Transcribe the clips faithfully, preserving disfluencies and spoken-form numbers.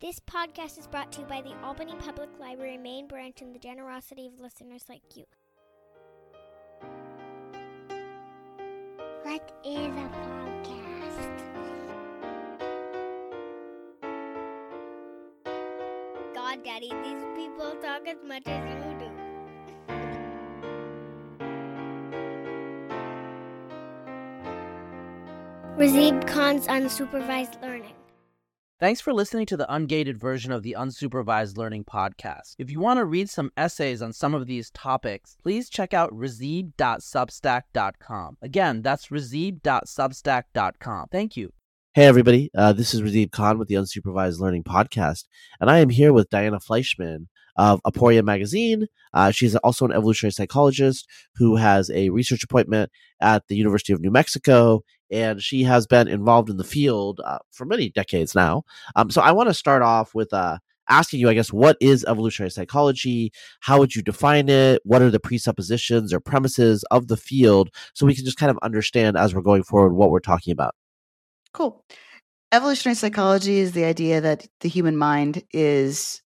This podcast is brought to you by the Albany Public Library main branch and the generosity of listeners like you. What is a podcast? God, Daddy, these people talk as much as you do. Razib Khan's Unsupervised Learning. Thanks for listening to the ungated version of the Unsupervised Learning podcast. If you want to read some essays on some of these topics, please check out razib dot substack dot com. Again, that's razib dot substack dot com. Thank you. Hey, everybody. Uh, this is Razib Khan with the Unsupervised Learning podcast, and I am here with Diana Fleischman of Aporia Magazine. Uh, she's also an evolutionary psychologist who has a research appointment at the University of New Mexico, and she has been involved in the field uh, for many decades now. Um, so I want to start off with uh, asking you, I guess, what is evolutionary psychology? How would you define it? What are the presuppositions or premises of the field? So we can just kind of understand as we're going forward what we're talking about. Cool. Evolutionary psychology is the idea that the human mind is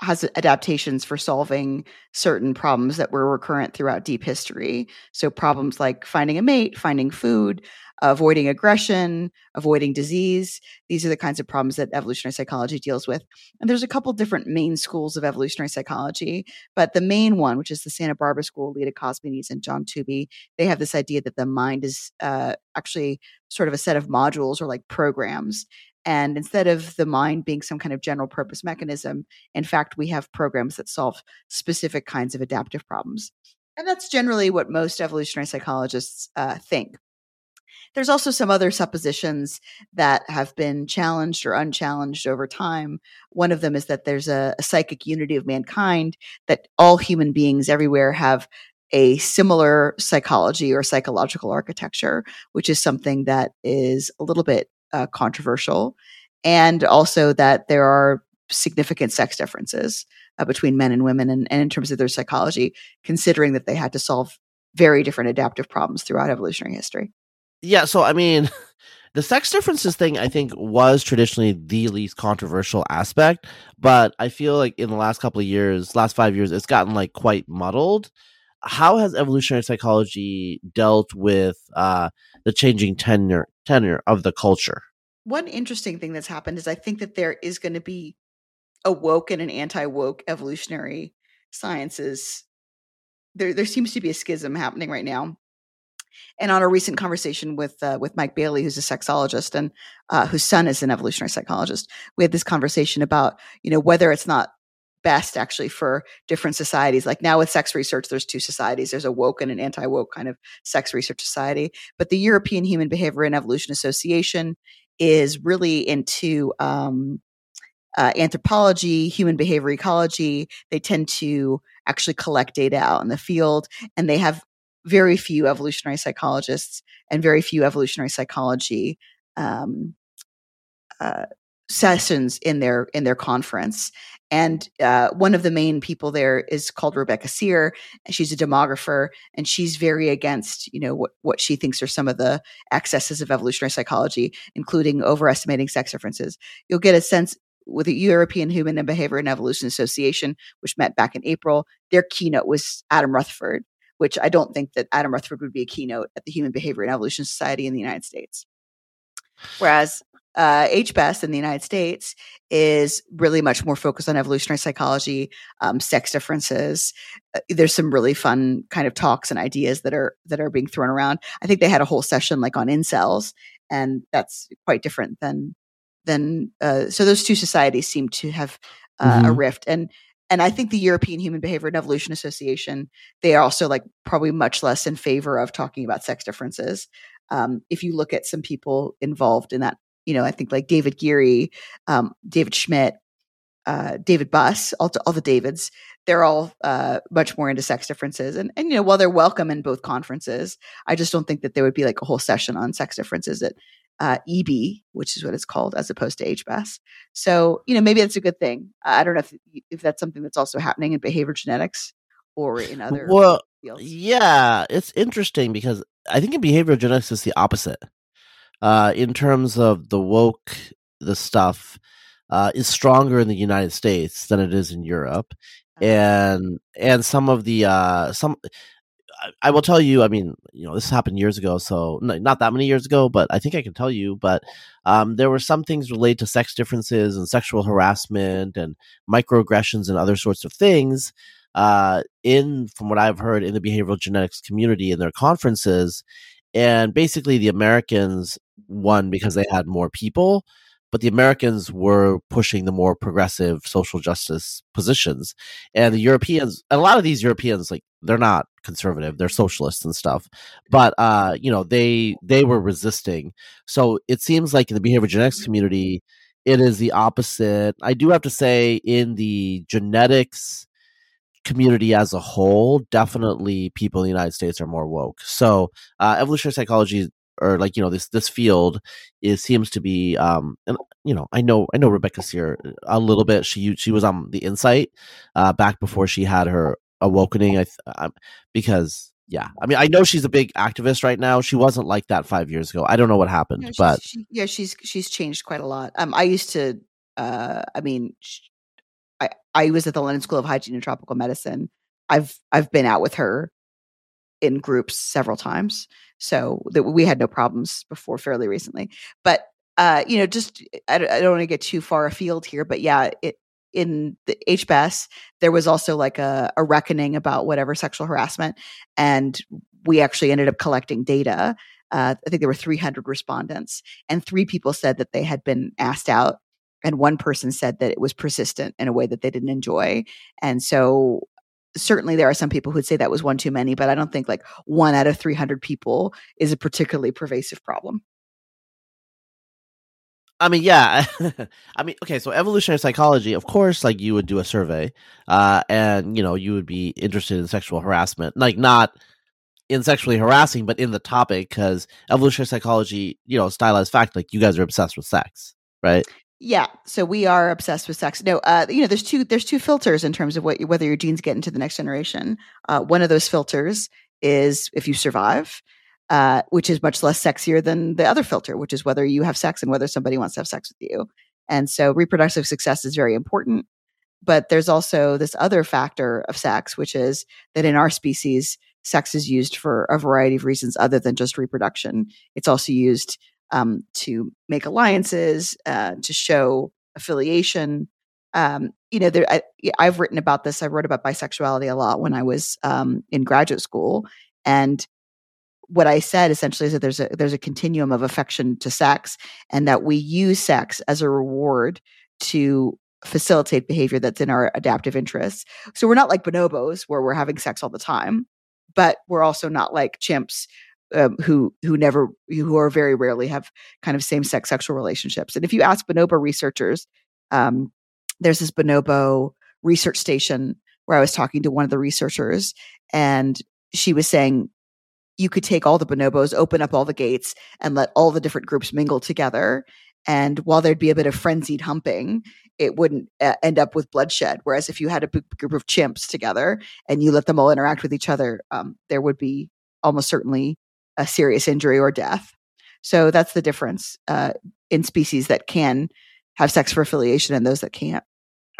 has adaptations for solving certain problems that were recurrent throughout deep history. So problems like finding a mate, finding food, avoiding aggression, avoiding disease. These are the kinds of problems that evolutionary psychology deals with. And there's a couple different main schools of evolutionary psychology, but the main one, which is the Santa Barbara School, led by Cosmides and John Tooby, they have this idea that the mind is uh, actually sort of a set of modules or like programs. And instead of the mind being some kind of general purpose mechanism, in fact, we have programs that solve specific kinds of adaptive problems. And that's generally what most evolutionary psychologists uh, think. There's also some other suppositions that have been challenged or unchallenged over time. One of them is that there's a, a psychic unity of mankind, that all human beings everywhere have a similar psychology or psychological architecture, which is something that is a little bit Uh, controversial, and also that there are significant sex differences uh, between men and women and, and in terms of their psychology, considering that they had to solve very different adaptive problems throughout evolutionary history. Yeah. So, I mean, the sex differences thing, I think, was traditionally the least controversial aspect, but I feel like in the last couple of years, last five years, it's gotten like quite muddled. How has evolutionary psychology dealt with uh, the changing tenor tenor of the culture? One interesting thing that's happened is I think that there is going to be a woke and an anti-woke evolutionary sciences. There, there seems to be a schism happening right now. And on a recent conversation with uh, with Mike Bailey, who's a sexologist and uh, whose son is an evolutionary psychologist, we had this conversation about, you know, whether it's not best actually for different societies. Like now with sex research, there's two societies. There's a woke and an anti-woke kind of sex research society. But the European Human Behavior and Evolution Association is really into um, uh, anthropology, human behavior ecology. They tend to actually collect data out in the field, and they have very few evolutionary psychologists and very few evolutionary psychology um, uh, sessions in their in their conference. And uh, one of the main people there is called Rebecca Sear, and she's a demographer, and she's very against, you know, what, what she thinks are some of the excesses of evolutionary psychology, including overestimating sex differences. You'll get a sense with the European Human and Behavior and Evolution Association, which met back in April, their keynote was Adam Rutherford, which I don't think that Adam Rutherford would be a keynote at the Human Behavior and Evolution Society in the United States. Whereas Uh, H B E S in the United States is really much more focused on evolutionary psychology, um, sex differences. Uh, there's some really fun kind of talks and ideas that are that are being thrown around. I think they had a whole session like on incels, and that's quite different than than. Uh, so those two societies seem to have uh, mm-hmm. a rift, and and I think the European Human Behavior and Evolution Association, they are also like probably much less in favor of talking about sex differences. Um, if you look at some people involved in that. You know, I think like David Geary, um, David Schmidt, uh, David Buss, all, all the Davids, they're all uh, much more into sex differences. And, and, you know, while they're welcome in both conferences, I just don't think that there would be like a whole session on sex differences at uh, E B, which is what it's called, as opposed to H B E S. So, you know, maybe that's a good thing. I don't know if, if that's something that's also happening in behavior genetics or in other well, fields. Yeah, it's interesting because I think in behavioral genetics, it's the opposite. Uh, in terms of the woke, the stuff, uh, is stronger in the United States than it is in Europe. And and some of the uh, some I will tell you, I mean, you know, this happened years ago, so not that many years ago, but I think I can tell you, but um, there were some things related to sex differences and sexual harassment and microaggressions and other sorts of things uh, in, from what I've heard, in the behavioral genetics community in their conferences. And basically the Americans won because they had more people, but the Americans were pushing the more progressive social justice positions. And the Europeans, and a lot of these Europeans, like, they're not conservative, they're socialists and stuff, but uh, you know, they they were resisting. So it seems like in the behavioral genetics community, it is the opposite. I do have to say, in the genetics community as a whole, definitely people in the United States are more woke. So uh, evolutionary psychology, or like, you know, this this field is seems to be, um, and you know, I know I know Rebecca Sear a little bit. She she was on the Insight uh, back before she had her awakening, I th- um, because yeah, I mean, I know she's a big activist right now. She wasn't like that five years ago. I don't know what happened, yeah, but she, yeah, she's she's changed quite a lot. Um, I used to, uh, I mean, she, I I was at the London School of Hygiene and Tropical Medicine. I've I've been out with her in groups several times, so that we had no problems before fairly recently. But uh, you know, just I, I don't want to get too far afield here, but yeah, it. in the H B A S, there was also like a, a reckoning about whatever sexual harassment. And we actually ended up collecting data. Uh, I think there were three hundred respondents, and three people said that they had been asked out. And one person said that it was persistent in a way that they didn't enjoy. And so certainly there are some people who'd say that was one too many, but I don't think like one out of three hundred people is a particularly pervasive problem. I mean, yeah. I mean, okay, so evolutionary psychology, of course, like you would do a survey uh, and, you know, you would be interested in sexual harassment, like not in sexually harassing, but in the topic, because evolutionary psychology, you know, stylized fact, like you guys are obsessed with sex, right? Yeah. So we are obsessed with sex. No, uh, you know, there's two, there's two filters in terms of what, whether your genes get into the next generation. Uh, one of those filters is if you survive. Uh, which is much less sexier than the other filter, which is whether you have sex and whether somebody wants to have sex with you. And so reproductive success is very important. But there's also this other factor of sex, which is that in our species, sex is used for a variety of reasons other than just reproduction. It's also used um, to make alliances, uh, to show affiliation. Um, you know, there, I, I've written about this. I wrote about bisexuality a lot when I was um, in graduate school. And what I said essentially is that there's a there's a continuum of affection to sex, and that we use sex as a reward to facilitate behavior that's in our adaptive interests. So we're not like bonobos where we're having sex all the time, but we're also not like chimps um, who who never who are very rarely have kind of same-sex sexual relationships. And if you ask bonobo researchers, um, there's this bonobo research station where I was talking to one of the researchers, and she was saying, you could take all the bonobos, open up all the gates, and let all the different groups mingle together. And while there'd be a bit of frenzied humping, it wouldn't uh, end up with bloodshed. Whereas if you had a big group of chimps together and you let them all interact with each other, um, there would be almost certainly a serious injury or death. So that's the difference uh, in species that can have sex for affiliation and those that can't.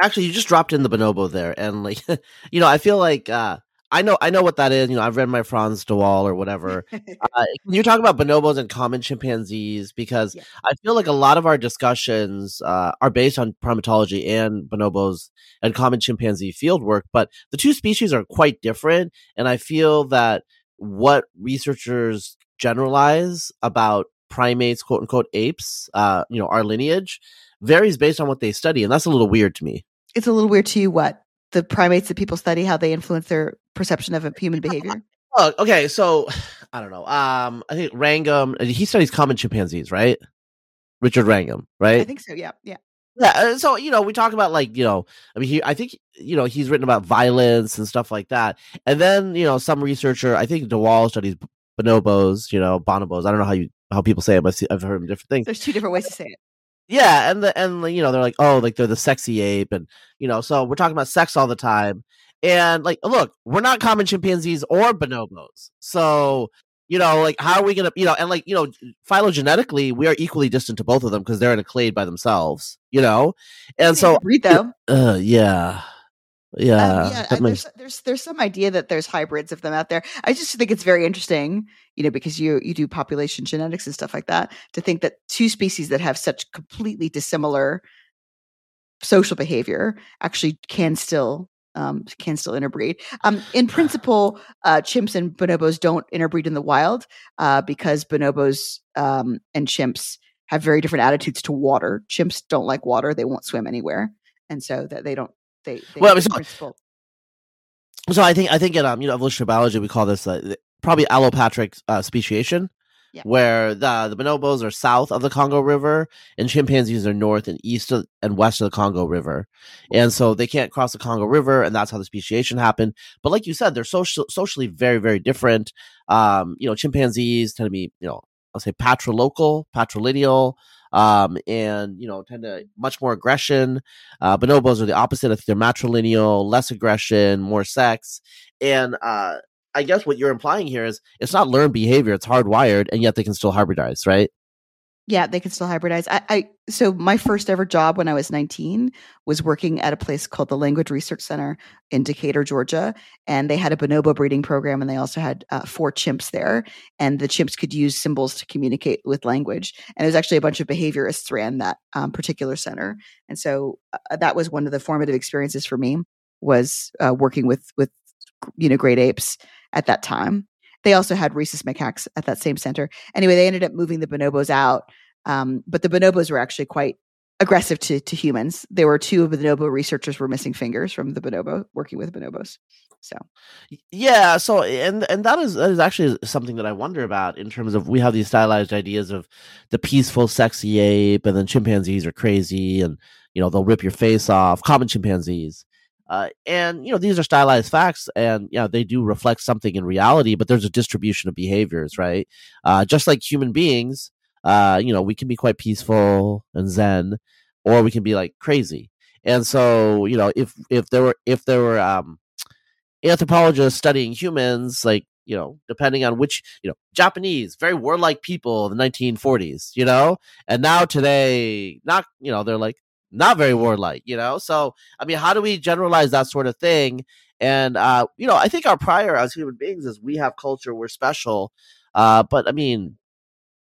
Actually, you just dropped in the bonobo there. And like, you know, I feel like, uh, I know, I know what that is. You know, I've read my Franz de Waal or whatever. uh, you're talking about bonobos and common chimpanzees, because yeah. I feel like a lot of our discussions uh, are based on primatology and bonobos and common chimpanzee fieldwork, but the two species are quite different. And I feel that what researchers generalize about primates, quote unquote, apes, uh, you know, our lineage varies based on what they study, and that's a little weird to me. It's a little weird to you, what? The primates that people study, how they influence their perception of human behavior? Oh, okay, so I don't know. Um, I think Wrangham, he studies common chimpanzees, right? Richard Wrangham, right? I think so, yeah, yeah. Yeah, so, you know, we talk about like, you know, I mean, he, I think, you know, he's written about violence and stuff like that. And then, you know, some researcher, I think de Waal studies bonobos, you know, bonobos. I don't know how you how people say it, but I've heard different things. There's two different ways to say it. Yeah, and the and you know, they're like, oh, like they're the sexy ape, and you know, so we're talking about sex all the time, and like, look, we're not common chimpanzees or bonobos, so you know, like, how are we going to, you know, and like, you know, phylogenetically, we are equally distant to both of them because they're in a clade by themselves, you know? And they so, breed them. Uh, yeah. Yeah. Um, yeah makes... there's, there's, there's some idea that there's hybrids of them out there. I just think it's very interesting, you know, because you, you do population genetics and stuff like that, to think that two species that have such completely dissimilar social behavior actually can still, um, can still interbreed. Um, in principle, uh, chimps and bonobos don't interbreed in the wild, uh, because bonobos, um, and chimps have very different attitudes to water. Chimps don't like water. They won't swim anywhere. And so that they don't, They, they well, so, so I think I think in um, you know, evolutionary biology, we call this uh, probably allopatric uh, speciation, yeah. where the, the bonobos are south of the Congo River and chimpanzees are north and east of, and west of the Congo River, and so they can't cross the Congo River, and that's how the speciation happened. But like you said, they're social, socially very, very different. Um, you know, chimpanzees tend to be, you know, I'll say patrilocal, patrilineal. Um, and, you know, tend to much more aggression. Uh, bonobos are the opposite. I think they're matrilineal, less aggression, more sex. And uh, I guess what you're implying here is it's not learned behavior. It's hardwired, and yet they can still hybridize, right? Yeah, they can still hybridize. I, I so my first ever job when I was nineteen was working at a place called the Language Research Center in Decatur, Georgia, and they had a bonobo breeding program, and they also had uh, four chimps there, and the chimps could use symbols to communicate with language. And it was actually a bunch of behaviorists ran that um, particular center, and so uh, that was one of the formative experiences for me, was uh, working with with you know great apes at that time. They also had rhesus macaques at that same center. Anyway, they ended up moving the bonobos out, um, but the bonobos were actually quite aggressive to, to humans. There were two of the bonobo researchers were missing fingers from the bonobo, working with bonobos. So, yeah. So, and and that is that is actually something that I wonder about in terms of, we have these stylized ideas of the peaceful, sexy ape, and then chimpanzees are crazy, and you know they'll rip your face off. Common chimpanzees. Uh, and, you know, these are stylized facts, and, you know, they do reflect something in reality, but there's a distribution of behaviors, right? Uh, just like human beings, uh, you know, we can be quite peaceful and zen, or we can be like crazy. And so, you know, if, if there were, if there were, um, anthropologists studying humans, like, you know, depending on which, you know, Japanese, very warlike people of the nineteen forties, you know, and now today, not, you know, they're like, not very warlike, you know? So, I mean, how do we generalize that sort of thing? And, uh, you know, I think our prior as human beings is we have culture, we're special. Uh, but, I mean,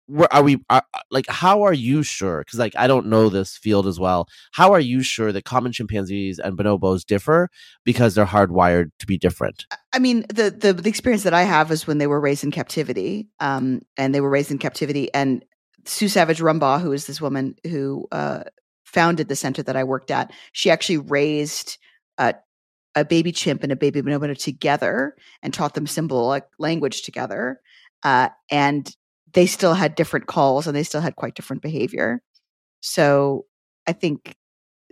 where are we? Are, like, how are you sure? Because, like, I don't know this field as well. How are you sure that common chimpanzees and bonobos differ because they're hardwired to be different? I mean, the the, the experience that I have is when they were raised in captivity, um, and they were raised in captivity. And Sue Savage Rumbaugh, who is this woman who... Uh, founded the center that I worked at, she actually raised uh, a baby chimp and a baby bonobo together and taught them symbolic language together. Uh, and they still had different calls, and they still had quite different behavior. So I think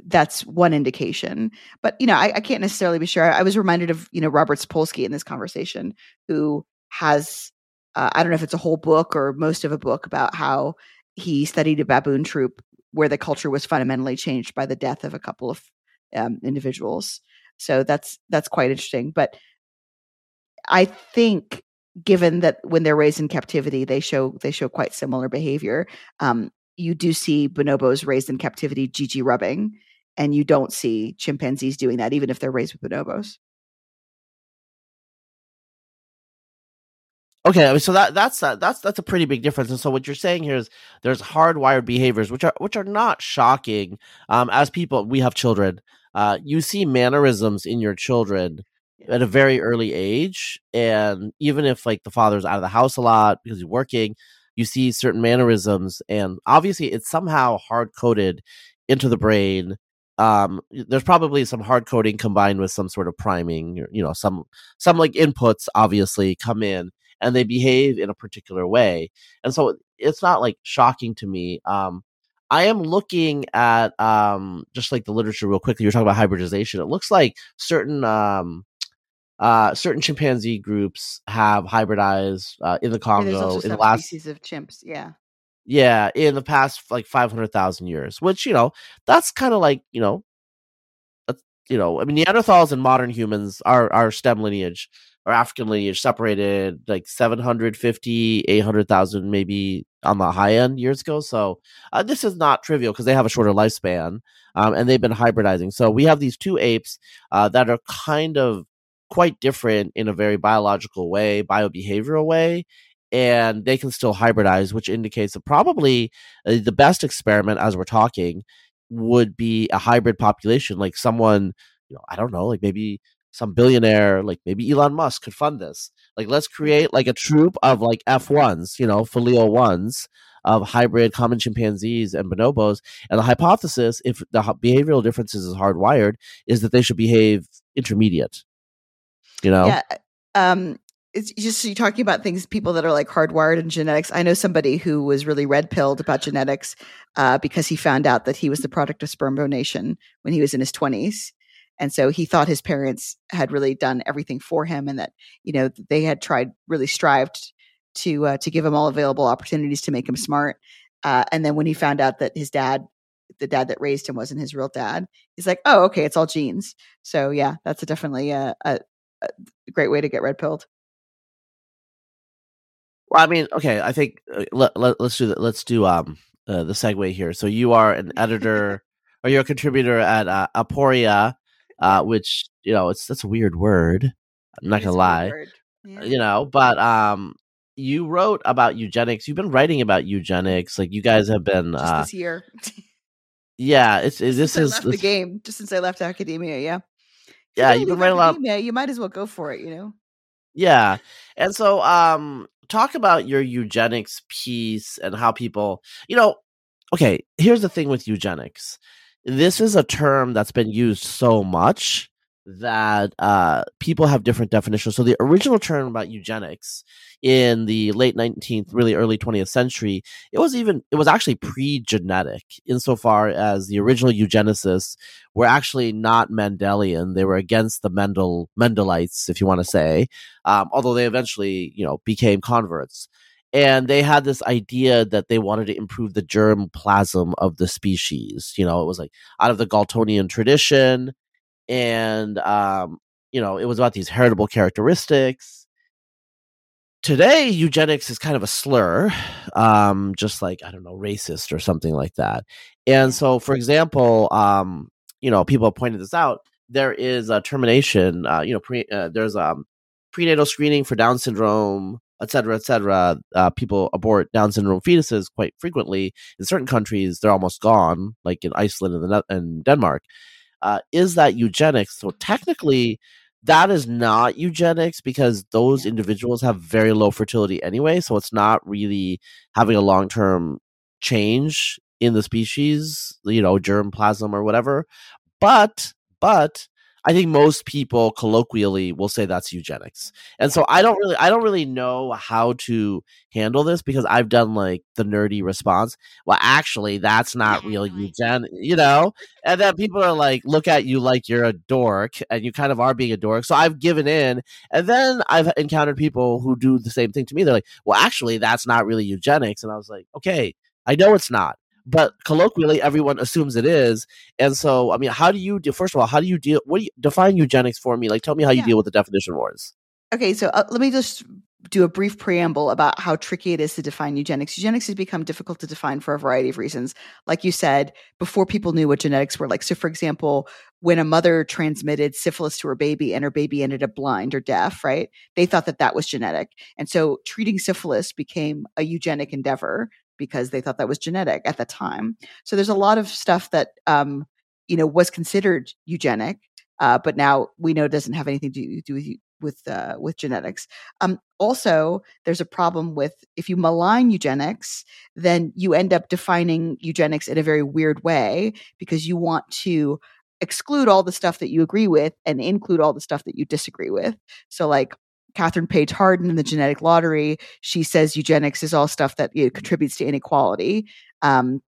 that's one indication. But, you know, I, I can't necessarily be sure. I, I was reminded of, you know, Robert Sapolsky in this conversation, who has, uh, I don't know if it's a whole book or most of a book about how he studied a baboon troop where the culture was fundamentally changed by the death of a couple of um, individuals. So that's that's quite interesting. But I think, given that when they're raised in captivity, they show they show quite similar behavior. Um, you do see bonobos raised in captivity Gigi rubbing, and you don't see chimpanzees doing that, even if they're raised with bonobos. Okay, so that that's a, that's that's a pretty big difference, and so what you're saying here is there's hardwired behaviors, which are which are not shocking. Um, as people, we have children. Uh, you see mannerisms in your children at a very early age, and even if like the father's out of the house a lot because he's working, you see certain mannerisms, and obviously it's somehow hard coded into the brain. Um, there's probably some hard coding combined with some sort of priming, you know, some some like inputs obviously come in. And they behave in a particular way. And so it's not like shocking to me. Um, I am looking at um, just like the literature real quickly. You're talking about hybridization. It looks like certain um, uh, certain chimpanzee groups have hybridized uh, in the Congo in the last species of chimps. Yeah. Yeah. In the past like five hundred thousand years, which, you know, that's kind of like, you know, you know, I mean, Neanderthals and modern humans, our, our STEM lineage or African lineage separated like seven hundred fifty, eight hundred thousand maybe on the high end years ago. So uh, this is not trivial because they have a shorter lifespan um, and they've been hybridizing. So we have these two apes uh, that are kind of quite different in a very biological way, biobehavioral way, and they can still hybridize, which indicates that probably uh, the best experiment as we're talking would be a hybrid population, like someone, you know, I don't know, like maybe some billionaire, like maybe Elon Musk could fund this. Like, let's create like a troop of like F ones, you know, filial ones of hybrid common chimpanzees and bonobos. And the hypothesis, if the behavioral differences is hardwired, is that they should behave intermediate, you know? Yeah. Um, it's just you're talking about things, people that are like hardwired in genetics. I know somebody who was really red-pilled about genetics uh, because he found out that he was the product of sperm donation when he was in his twenties. And so he thought his parents had really done everything for him and that, you know, they had tried, really strived to uh, to give him all available opportunities to make him smart. Uh, and then when he found out that his dad, the dad that raised him wasn't his real dad, he's like, oh, okay, it's all genes. So yeah, that's a definitely a, a, a great way to get red-pilled. Well, I mean, okay, I think uh, let, let, let's do, the, let's do um, uh, the segue here. So you are an editor or you're a contributor at uh, Aporia. Uh, which, you know, it's that's a weird word. I'm not gonna lie, yeah. you know. But um, you wrote about eugenics. You've been writing about eugenics. Like you guys have been just uh, this year. yeah, it's, it's this is the game. Just since I left academia, yeah, yeah. You've been writing a lot. Yeah, you might as well go for it. You know. Yeah, and so um, talk about your eugenics piece and how people, you know. Okay, here's the thing with eugenics. This is a term that's been used so much that uh, people have different definitions. So the original term about eugenics in the late nineteenth, really early twentieth century, it was even it was actually pre-genetic insofar as the original eugenicists were actually not Mendelian. They were against the Mendel Mendelites, if you want to say, um, although they eventually, you know, became converts. And they had this idea that they wanted to improve the germplasm of the species. You know, it was like out of the Galtonian tradition. And, um, you know, it was about these heritable characteristics. Today, eugenics is kind of a slur, um, just like, I don't know, racist or something like that. And so, for example, um, you know, people have pointed this out. There is a termination, uh, you know, pre- uh, there's um, prenatal screening for Down syndrome, et cetera, et cetera. Uh, people abort Down syndrome fetuses quite frequently. In certain countries, they're almost gone, like in Iceland and, the, and Denmark. Uh, is that eugenics? So technically, that is not eugenics because those individuals have very low fertility anyway, so it's not really having a long-term change in the species, you know, germplasm or whatever. But, but... I think most people colloquially will say that's eugenics. And so I don't really I don't really know how to handle this because I've done like the nerdy response. Well, actually, that's not real eugenics, you know? And then people are like, look at you like you're a dork and you kind of are being a dork. So I've given in. And then I've encountered people who do the same thing to me. They're like, well, actually, that's not really eugenics. And I was like, okay, I know it's not. But colloquially, everyone assumes it is. And so, I mean, how do you do? First of all, how do you deal? What do you define eugenics for me? Like, tell me how yeah. you deal with the definition wars. Okay. So uh, let me just do a brief preamble about how tricky it is to define eugenics. Eugenics has become difficult to define for a variety of reasons. Like you said, before people knew what genetics were like. So for example, when a mother transmitted syphilis to her baby and her baby ended up blind or deaf, right? They thought that that was genetic. And so treating syphilis became a eugenic endeavor because they thought that was genetic at the time. So there's a lot of stuff that, um, you know, was considered eugenic, uh, but now we know it doesn't have anything to do with with, uh, with genetics. Um, also, there's a problem with if you malign eugenics, then you end up defining eugenics in a very weird way because you want to exclude all the stuff that you agree with and include all the stuff that you disagree with. So like, Catherine Page Hardin in The Genetic Lottery, she says eugenics is all stuff that, you know, contributes to inequality. Um,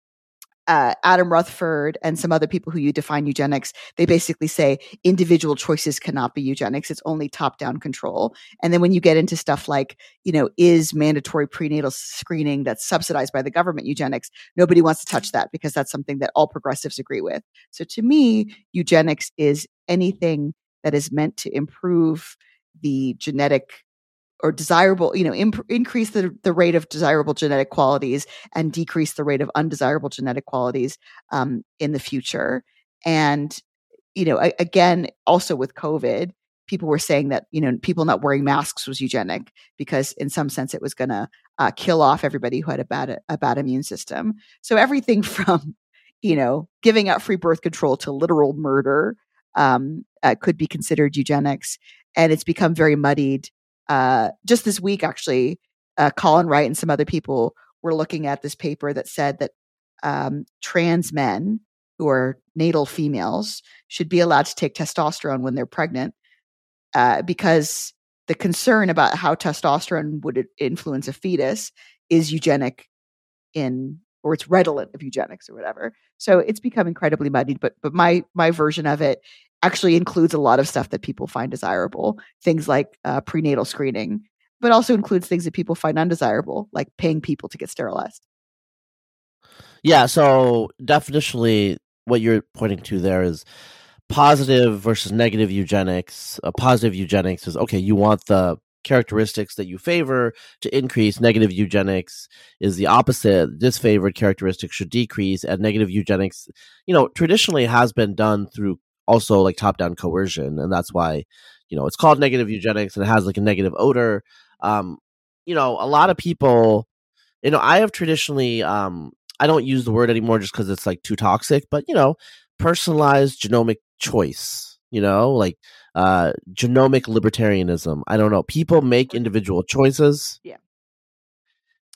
uh, Adam Rutherford and some other people who you define eugenics, they basically say individual choices cannot be eugenics. It's only top-down control. And then when you get into stuff like, you know, is mandatory prenatal screening that's subsidized by the government eugenics, nobody wants to touch that because that's something that all progressives agree with. So to me, eugenics is anything that is meant to improve the genetic or desirable, you know, imp- increase the, the rate of desirable genetic qualities and decrease the rate of undesirable genetic qualities um, in the future. And, you know, a- again, also with COVID, people were saying that, you know, people not wearing masks was eugenic because in some sense it was going to uh, kill off everybody who had a bad, a bad immune system. So everything from, you know, giving up free birth control to literal murder um, uh, could be considered eugenics. And it's become very muddied. Uh, just this week, actually, uh, Colin Wright and some other people were looking at this paper that said that um, trans men who are natal females should be allowed to take testosterone when they're pregnant uh, because the concern about how testosterone would influence a fetus is eugenic in, or it's redolent of eugenics or whatever. So it's become incredibly muddied, but but my my version of it actually includes a lot of stuff that people find desirable, things like uh, prenatal screening, but also includes things that people find undesirable, like paying people to get sterilized. Yeah, so definitionally what you're pointing to there is positive versus negative eugenics. Uh, positive eugenics is, okay, you want the characteristics that you favor to increase. Negative eugenics is the opposite. Disfavored characteristics should decrease, and negative eugenics, you know, traditionally has been done through also like top-down coercion, and that's why, you know, it's called negative eugenics and it has like a negative odor. Um, you know, a lot of people, you know, I have traditionally, um, I don't use the word anymore just because it's like too toxic, but, you know, personalized genomic choice, you know, like uh, genomic libertarianism. I don't know. People make individual choices. Yeah.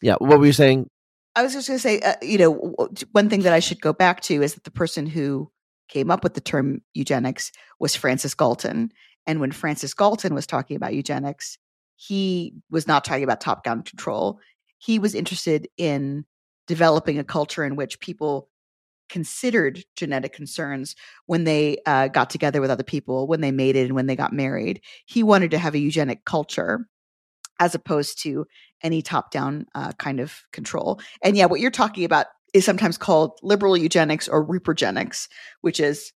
Yeah. What were you saying? I was just going to say, uh, you know, one thing that I should go back to is that the person who came up with the term eugenics was Francis Galton. And when Francis Galton was talking about eugenics, he was not talking about top-down control. He was interested in developing a culture in which people considered genetic concerns when they uh, got together with other people, when they mated, and when they got married. He wanted to have a eugenic culture as opposed to any top-down uh, kind of control. And yeah, what you're talking about is sometimes called liberal eugenics or reprogenics, which is,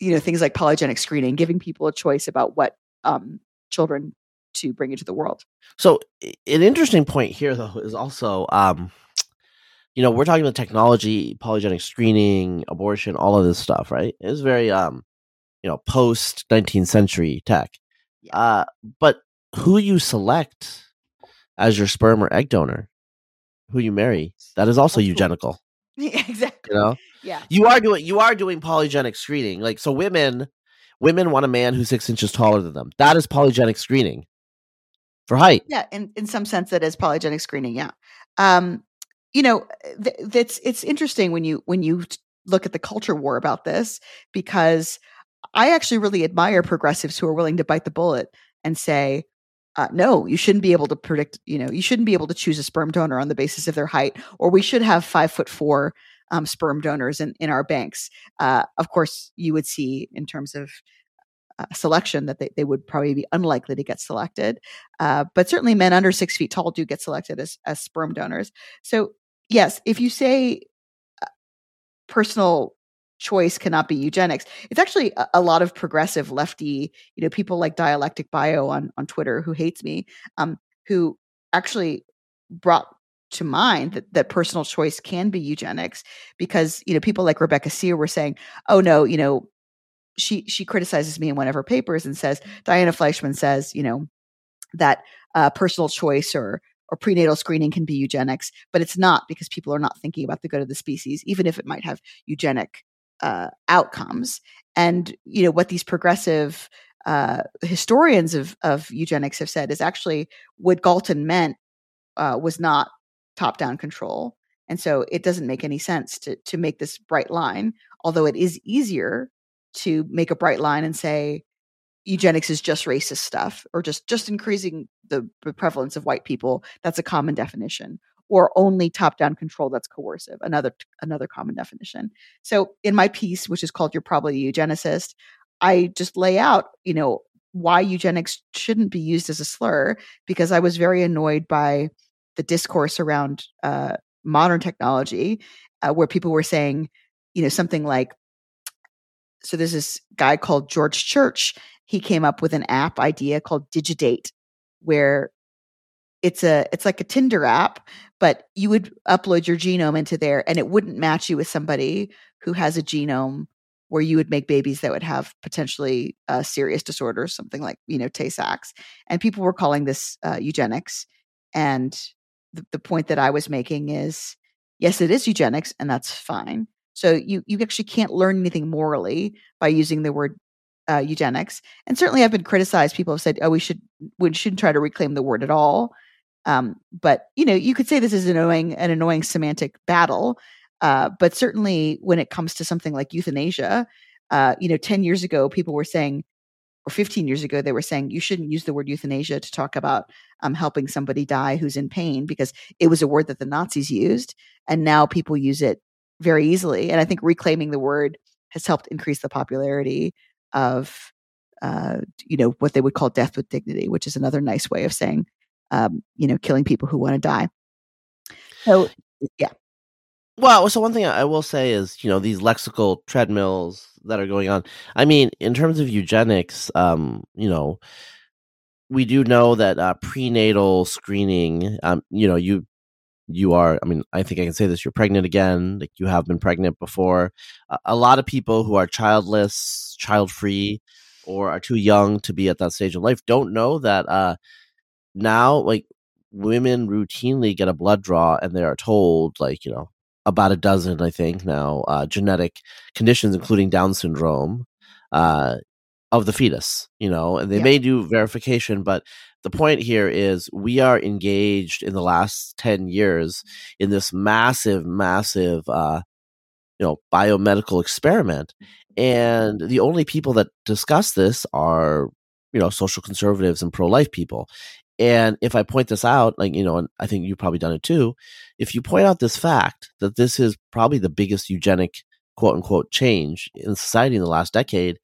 you know, things like polygenic screening, giving people a choice about what um, children to bring into the world. So an interesting point here, though, is also, um, you know, we're talking about technology, polygenic screening, abortion, all of this stuff, right? It's very, um, you know, post-nineteenth century tech. Yeah. Uh, but who you select as your sperm or egg donor, who you marry, that is also eugenical. Yeah, exactly. You know? Yeah. You are doing you are doing polygenic screening. Like, so women women want a man who's six inches taller than them. That is polygenic screening for height. Yeah, in, in some sense that is polygenic screening, yeah. Um, you know, th- that's it's interesting when you when you look at the culture war about this, because I actually really admire progressives who are willing to bite the bullet and say, Uh, no, you shouldn't be able to predict, you know, you shouldn't be able to choose a sperm donor on the basis of their height, or we should have five foot four um, sperm donors in, in our banks. Uh, of course, you would see in terms of uh, selection that they, they would probably be unlikely to get selected. Uh, but certainly men under six feet tall do get selected as, as sperm donors. So yes, if you say uh, personal choice cannot be eugenics, it's actually a, a lot of progressive lefty, you know, people like Dialectic Bio on, on Twitter, who hates me, um, who actually brought to mind that, that personal choice can be eugenics, because, you know, people like Rebecca Sear were saying, oh no, you know, she, she criticizes me in one of her papers and says, Diana Fleischman says, you know, that uh, personal choice or or prenatal screening can be eugenics, but it's not, because people are not thinking about the good of the species, even if it might have eugenic Uh, outcomes. And, you know, what these progressive uh, historians of, of eugenics have said is actually what Galton meant uh, was not top-down control. And so it doesn't make any sense to to make this bright line, although it is easier to make a bright line and say eugenics is just racist stuff, or just, just increasing the prevalence of white people. That's a common definition. Or only top-down control that's coercive, another another common definition. So in my piece, which is called You're Probably a Eugenicist, I just lay out, you know, why eugenics shouldn't be used as a slur, because I was very annoyed by the discourse around uh, modern technology uh, where people were saying, you know, something like, so there's this guy called George Church. he came up with an app idea called Digidate, where it's a it's like a Tinder app, but you would upload your genome into there and it wouldn't match you with somebody who has a genome where you would make babies that would have potentially uh, serious disorders, something like, you know, Tay-Sachs. And people were calling this uh, eugenics. And the, the point that I was making is, yes, it is eugenics, and that's fine. So you you actually can't learn anything morally by using the word uh, eugenics. And certainly I've been criticized. People have said, oh, we, should, we shouldn't try to reclaim the word at all. Um, but, you know, you could say this is annoying, an annoying semantic battle. Uh, but certainly when it comes to something like euthanasia, uh, you know, ten years ago, people were saying, or fifteen years ago, they were saying you shouldn't use the word euthanasia to talk about um, helping somebody die who's in pain, because it was a word that the Nazis used. And now people use it very easily. And I think reclaiming the word has helped increase the popularity of, uh, you know, what they would call death with dignity, which is another nice way of saying, um, you know, killing people who want to die. So, yeah. Well, so one thing I will say is, you know, these lexical treadmills that are going on. I mean, in terms of eugenics, um, you know, we do know that uh, prenatal screening, um, you know, you you are, I mean, I think I can say this, you're pregnant again, like you have been pregnant before. Uh, a lot of people who are childless, child-free, or are too young to be at that stage of life don't know that uh, now, like, women routinely get a blood draw and they are told, like, you know, about a dozen, I think now, uh, genetic conditions, including Down syndrome, uh, of the fetus, you know, and they yeah. may do verification, but the point here is we are engaged in the last ten years in this massive, massive, uh, you know, biomedical experiment. And the only people that discuss this are, you know, social conservatives and pro-life people. And if I point this out, like, you know, and I think you've probably done it too, if you point out this fact that this is probably the biggest eugenic, quote unquote, change in society in the last decade,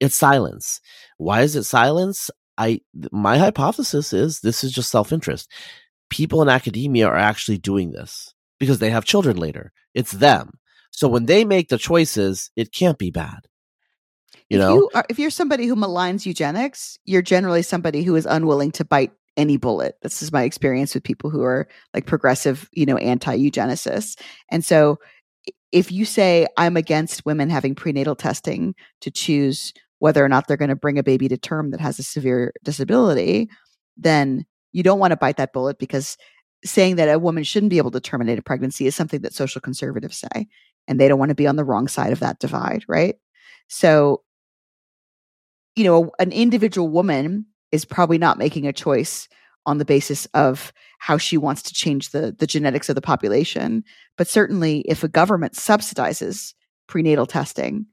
it's silence. Why is it silence? I my hypothesis is this is just self-interest. People in academia are actually doing this because they have children later. It's them. So when they make the choices, it can't be bad. You if know, you are, if you're somebody who maligns eugenics, you're generally somebody who is unwilling to bite any bullet. This is my experience with people who are like progressive, you know, anti-eugenicists. And so if you say, I'm against women having prenatal testing to choose whether or not they're going to bring a baby to term that has a severe disability, then you don't want to bite that bullet, because saying that a woman shouldn't be able to terminate a pregnancy is something that social conservatives say, and they don't want to be on the wrong side of that divide, right? So, you know, a, an individual woman is probably not making a choice on the basis of how she wants to change the, the genetics of the population. But certainly if a government subsidizes prenatal testing,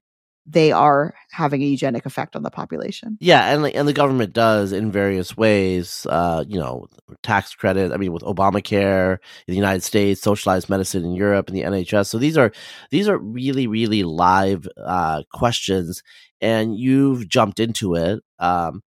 they are having a eugenic effect on the population. Yeah, and, and the government does in various ways, uh, you know, tax credit, I mean, with Obamacare in the United States, socialized medicine in Europe, and the N H S. So these are these are really, really live uh, questions, and you've jumped into it. Um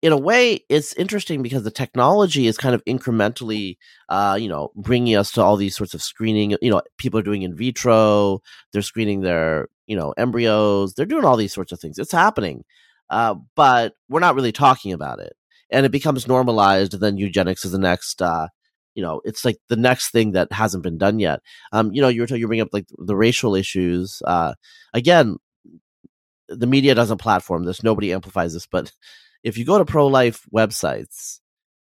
In a way, it's interesting because the technology is kind of incrementally, uh, you know, bringing us to all these sorts of screening. You know, people are doing in vitro, they're screening their, you know, embryos, they're doing all these sorts of things. It's happening, uh, but we're not really talking about it, and it becomes normalized. And then eugenics is the next, uh, you know, it's like the next thing that hasn't been done yet. Um, you know, you were you bring up like the racial issues uh, again. The media doesn't platform this; nobody amplifies this, but. If you go to pro-life websites,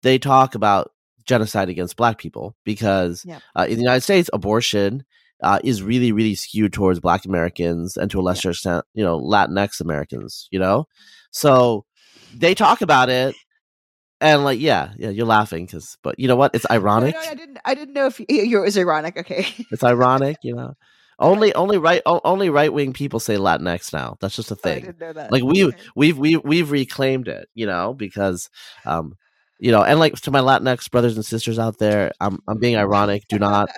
they talk about genocide against Black people because yeah. uh, in the United States, abortion uh, is really, really skewed towards Black Americans and to a lesser yeah. extent, you know, Latinx Americans, you know? So they talk about it. And like, yeah, yeah, you're laughing because, but you know what? It's ironic. No, no, I didn't I didn't know if you, it was ironic. Okay. It's ironic, you know? Only, only right, only right-wing people say Latinx now. That's just a thing. I didn't know that. Like we, okay. we've, we've, we've reclaimed it, you know, because, um, you know, and like to my Latinx brothers and sisters out there, I'm, I'm being ironic. Do not,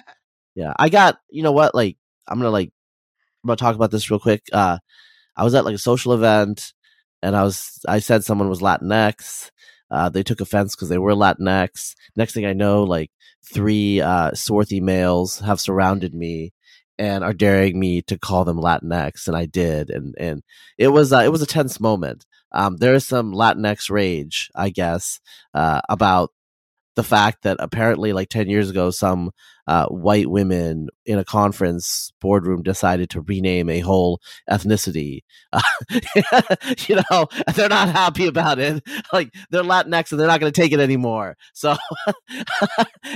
yeah. I got, you know what? Like, I'm gonna like, I'm gonna talk about this real quick. Uh, I was at like a social event, and I was, I said someone was Latinx. Uh, they took offense because they were Latinx. Next thing I know, like three uh, swarthy males have surrounded me. and are daring me to call them Latinx, and I did, and and it was uh, it was a tense moment. Um, there is some Latinx rage, I guess, uh, about the fact that apparently, like ten years ago, some uh, white women in a conference boardroom decided to rename a whole ethnicity. Uh, you know, they're not happy about it. Like, they're Latinx and they're not going to take it anymore. So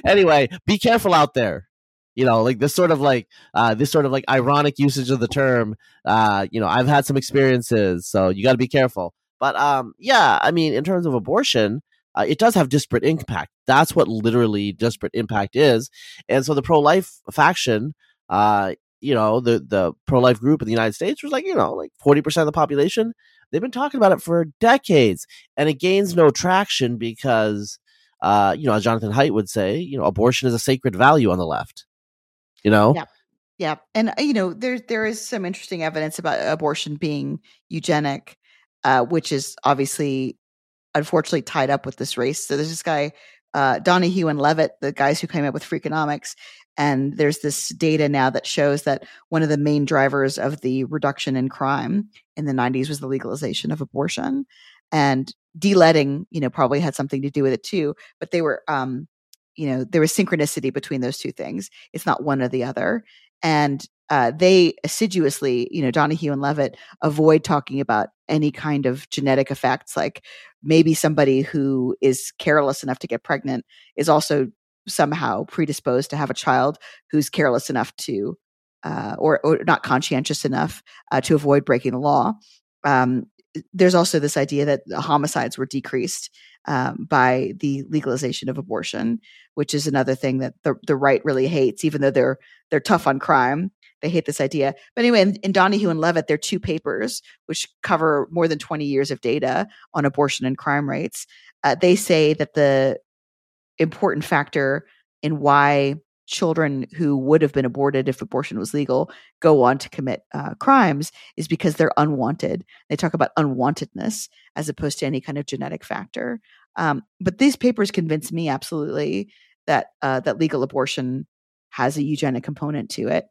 anyway, be careful out there. You know, like this sort of like uh, this sort of like ironic usage of the term. Uh, you know, I've had some experiences, so you got to be careful. But um, yeah, I mean, in terms of abortion, Uh, it does have disparate impact. That's what literally disparate impact is. And so the pro-life faction, uh, you know, the, the pro-life group in the United States was like, you know, like forty percent of the population. They've been talking about it for decades, and it gains no traction because, uh, you know, as Jonathan Haidt would say, you know, abortion is a sacred value on the left, you know? Yeah. Yeah. And, you know, there, there is some interesting evidence about abortion being eugenic, uh, which is obviously unfortunately tied up with this race. So there's this guy, uh, Donahue and Levitt, the guys who came up with Freakonomics. And there's this data now that shows that one of the main drivers of the reduction in crime in the nineties was the legalization of abortion, and deletting, you know, probably had something to do with it too, but they were, um, you know, there was synchronicity between those two things. It's not one or the other. And, uh, they assiduously, you know, Donahue and Levitt avoid talking about any kind of genetic effects, like maybe somebody who is careless enough to get pregnant is also somehow predisposed to have a child who's careless enough to, uh, or, or not conscientious enough uh, to avoid breaking the law. Um, there's also this idea that homicides were decreased um, by the legalization of abortion, which is another thing that the, the right really hates, even though they're they're tough on crime. They hate this idea. But anyway, in, in Donahue and Levitt, they're two papers which cover more than twenty years of data on abortion and crime rates. Uh, they say that the important factor in why children who would have been aborted if abortion was legal go on to commit uh, crimes is because they're unwanted. They talk about unwantedness as opposed to any kind of genetic factor. Um, but these papers convince me absolutely that uh, that legal abortion has a eugenic component to it.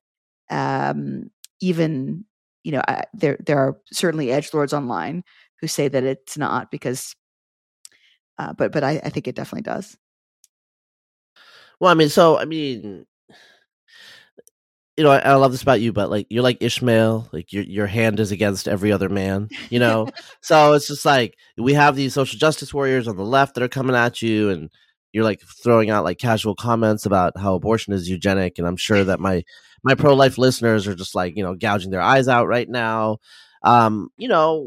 Um, even, you know, I, there, there are certainly edgelords online who say that it's not because, uh, but, but I, I think it definitely does. Well, I mean, so, I mean, you know, I, I love this about you, but like, you're like Ishmael, like your, your hand is against every other man, you know? So it's just like, we have these social justice warriors on the left that are coming at you, and you're like throwing out like casual comments about how abortion is eugenic. And I'm sure that my, My pro-life listeners are just like, you know, gouging their eyes out right now. Um, you know,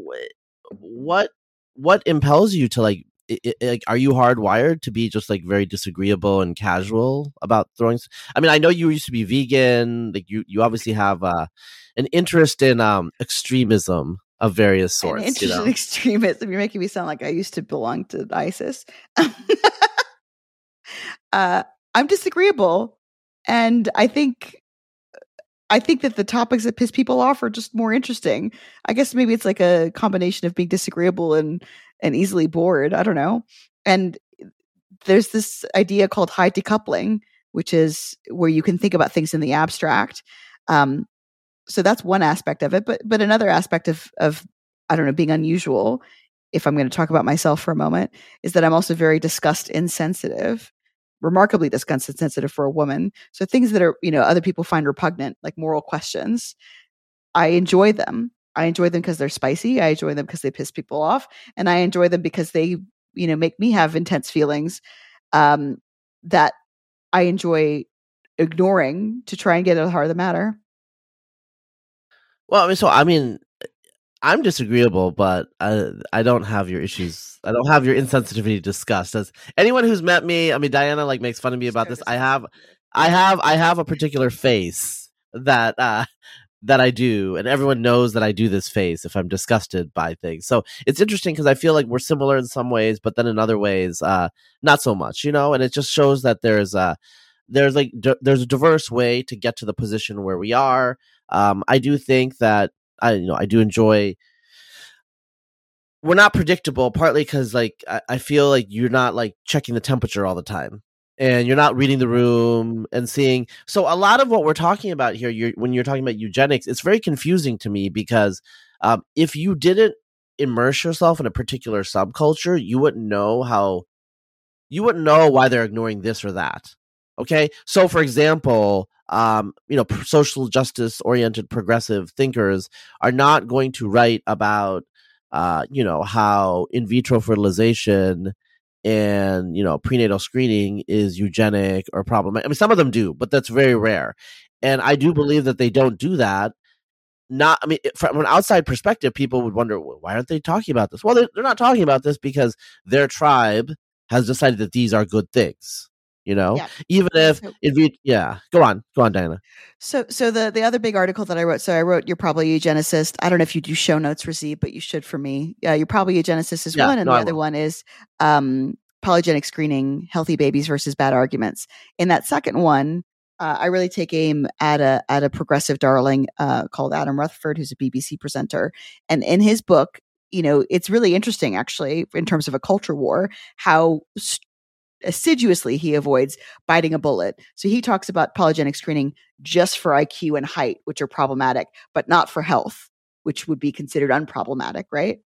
what what impels you to like, it, it, are you hardwired to be just like very disagreeable and casual about throwing? I mean, I know you used to be vegan. Like you, you obviously have uh, an interest in um, extremism of various sorts. An interest you know? in extremism. You're making me sound like I used to belong to ISIS. uh, I'm disagreeable. And I think... I think that the topics that piss people off are just more interesting. I guess maybe it's like a combination of being disagreeable and, and easily bored. I don't know. And there's this idea called high decoupling, which is where you can think about things in the abstract. Um, so that's one aspect of it. But but another aspect of, of, I don't know, being unusual, if I'm going to talk about myself for a moment, is that I'm also very disgust insensitive. Remarkably disgust sensitive for a woman. So things that are, you know, other people find repugnant, like moral questions, I enjoy them. I enjoy them because they're spicy. I enjoy them because they piss people off. And I enjoy them because they, you know, make me have intense feelings um, that I enjoy ignoring to try and get at the heart of the matter. Well, I mean, so, I mean, I'm disagreeable, but I, I don't have your issues. I don't have your insensitivity discussed. As anyone who's met me, I mean, Diana like makes fun of me about this. I have, I have, I have a particular face that uh, that I do, and everyone knows that I do this face if I'm disgusted by things. So it's interesting because I feel like we're similar in some ways, but then in other ways, uh, not so much, you know. And it just shows that there's a there's like d- there's a diverse way to get to the position where we are. Um, I do think that. I you know I do enjoy. We're not predictable, partly because like I, I feel like you're not like checking the temperature all the time, and you're not reading the room and seeing. So a lot of what we're talking about here, you're, when you're talking about eugenics, it's very confusing to me because um, if you didn't immerse yourself in a particular subculture, you wouldn't know how, you wouldn't know why they're ignoring this or that. Okay. So for example, um, you know, social justice oriented progressive thinkers are not going to write about, uh, you know, how in vitro fertilization and, you know, prenatal screening is eugenic or problematic. I mean, some of them do, but that's very rare. And I do believe that they don't do that. Not, I mean, from an outside perspective, people would wonder, well, why aren't they talking about this? Well, they're, they're not talking about this because their tribe has decided that these are good things. You know, yeah. even if if you, yeah, go on, go on, Diana. So, so the, the other big article that I wrote, so I wrote, you're probably a eugenicist. I don't know if you do show notes, Razib, but you should for me. Yeah, you're probably a eugenicist is yeah, one, and no, the I other will. one is um, polygenic screening, healthy babies versus bad arguments. In that second one, uh, I really take aim at a at a progressive darling uh, called Adam Rutherford, who's a B B C presenter, and in his book, you know, it's really interesting actually in terms of a culture war how. St- assiduously he avoids biting a bullet. So he talks about polygenic screening just for I Q and height, which are problematic, but not for health, which would be considered unproblematic, right?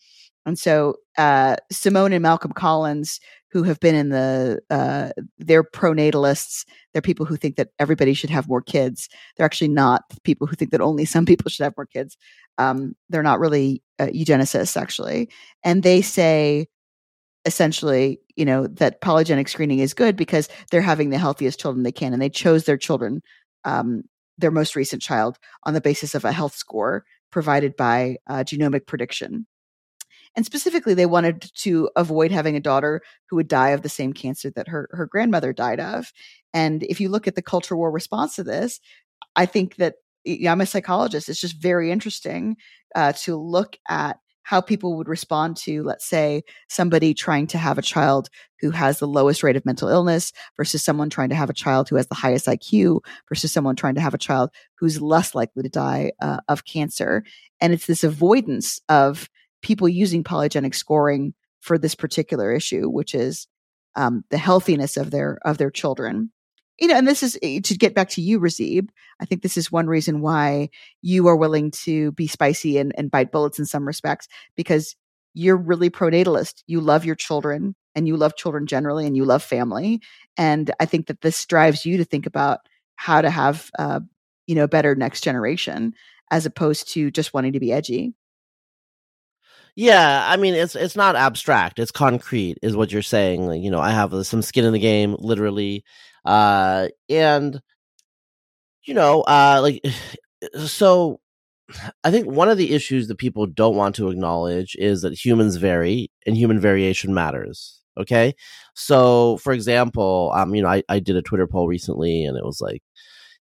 And so uh, Simone and Malcolm Collins, who have been in the, uh, they're pronatalists. They're people who think that everybody should have more kids. They're actually not people who think that only some people should have more kids. Um, they're not really uh, eugenicists, actually. And they say, essentially, you know, that polygenic screening is good because they're having the healthiest children they can. And they chose their children, um, their most recent child, on the basis of a health score provided by uh, genomic prediction. And specifically, they wanted to avoid having a daughter who would die of the same cancer that her, her grandmother died of. And if you look at the culture war response to this, I think that, you know, I'm a psychologist. It's just very interesting uh, to look at how people would respond to, let's say, somebody trying to have a child who has the lowest rate of mental illness versus someone trying to have a child who has the highest I Q versus someone trying to have a child who's less likely to die uh, of cancer. And it's this avoidance of people using polygenic scoring for this particular issue, which is um, the healthiness of their of their children. You know, and this is, to get back to you, Razib, I think this is one reason why you are willing to be spicy and, and bite bullets in some respects, because you're really pronatalist. You love your children and you love children generally and you love family. And I think that this drives you to think about how to have, uh, you know, better next generation as opposed to just wanting to be edgy. Yeah, I mean, it's it's not abstract. It's concrete is what you're saying. Like, you know, I have uh, some skin in the game, literally. Uh, and, you know, uh, like, so I think one of the issues that people don't want to acknowledge is that humans vary and human variation matters. Okay. So, for example, um, you know, I, I did a Twitter poll recently and it was like,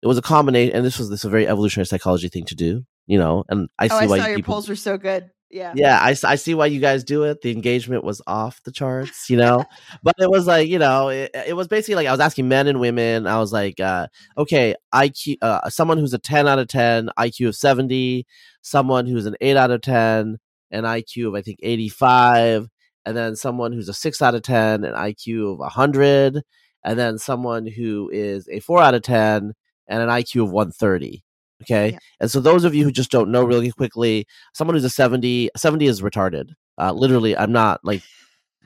it was a combination. And this was this a very evolutionary psychology thing to do, you know, and I see oh, I why saw your people- polls were so good. Yeah, yeah, I, I see why you guys do it. The engagement was off the charts, you know, but it was like, you know, it, it was basically like I was asking men and women. I was like, uh, OK, I Q, uh, someone who's a ten out of ten, I Q of seventy, someone who's an eight out of ten, an I Q of, I think, eighty-five, and then someone who's a six out of ten, an I Q of one hundred, and then someone who is a four out of ten and an I Q of one thirty. Okay. Yeah. And so those of you who just don't know really quickly, someone who's a seventy, seventy is retarded. Uh, literally, I'm not like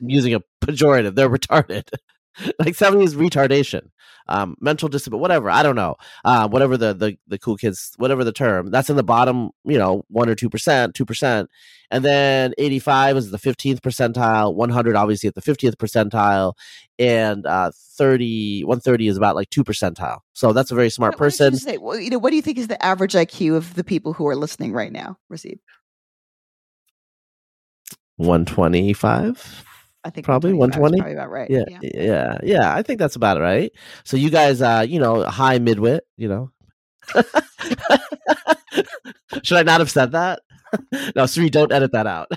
using a pejorative. They're retarded. Like seventy is retardation, um, mental disability, whatever. I don't know. Uh, whatever the, the, the cool kids, whatever the term, that's in the bottom, you know, one or two percent, two percent. And then eighty-five is the fifteenth percentile, one hundred obviously at the fiftieth percentile, and uh, thirty, one thirty is about like two percentile. So that's a very smart what, person. What, say, well, you know, what do you think is the average I Q of the people who are listening right now, Razib? one twenty-five? I think probably one twenty. Probably about right. Yeah, yeah, yeah, yeah. I think that's about it, right? So you guys, uh, you know, high midwit, you know. Should I not have said that? No, Sri, don't edit that out.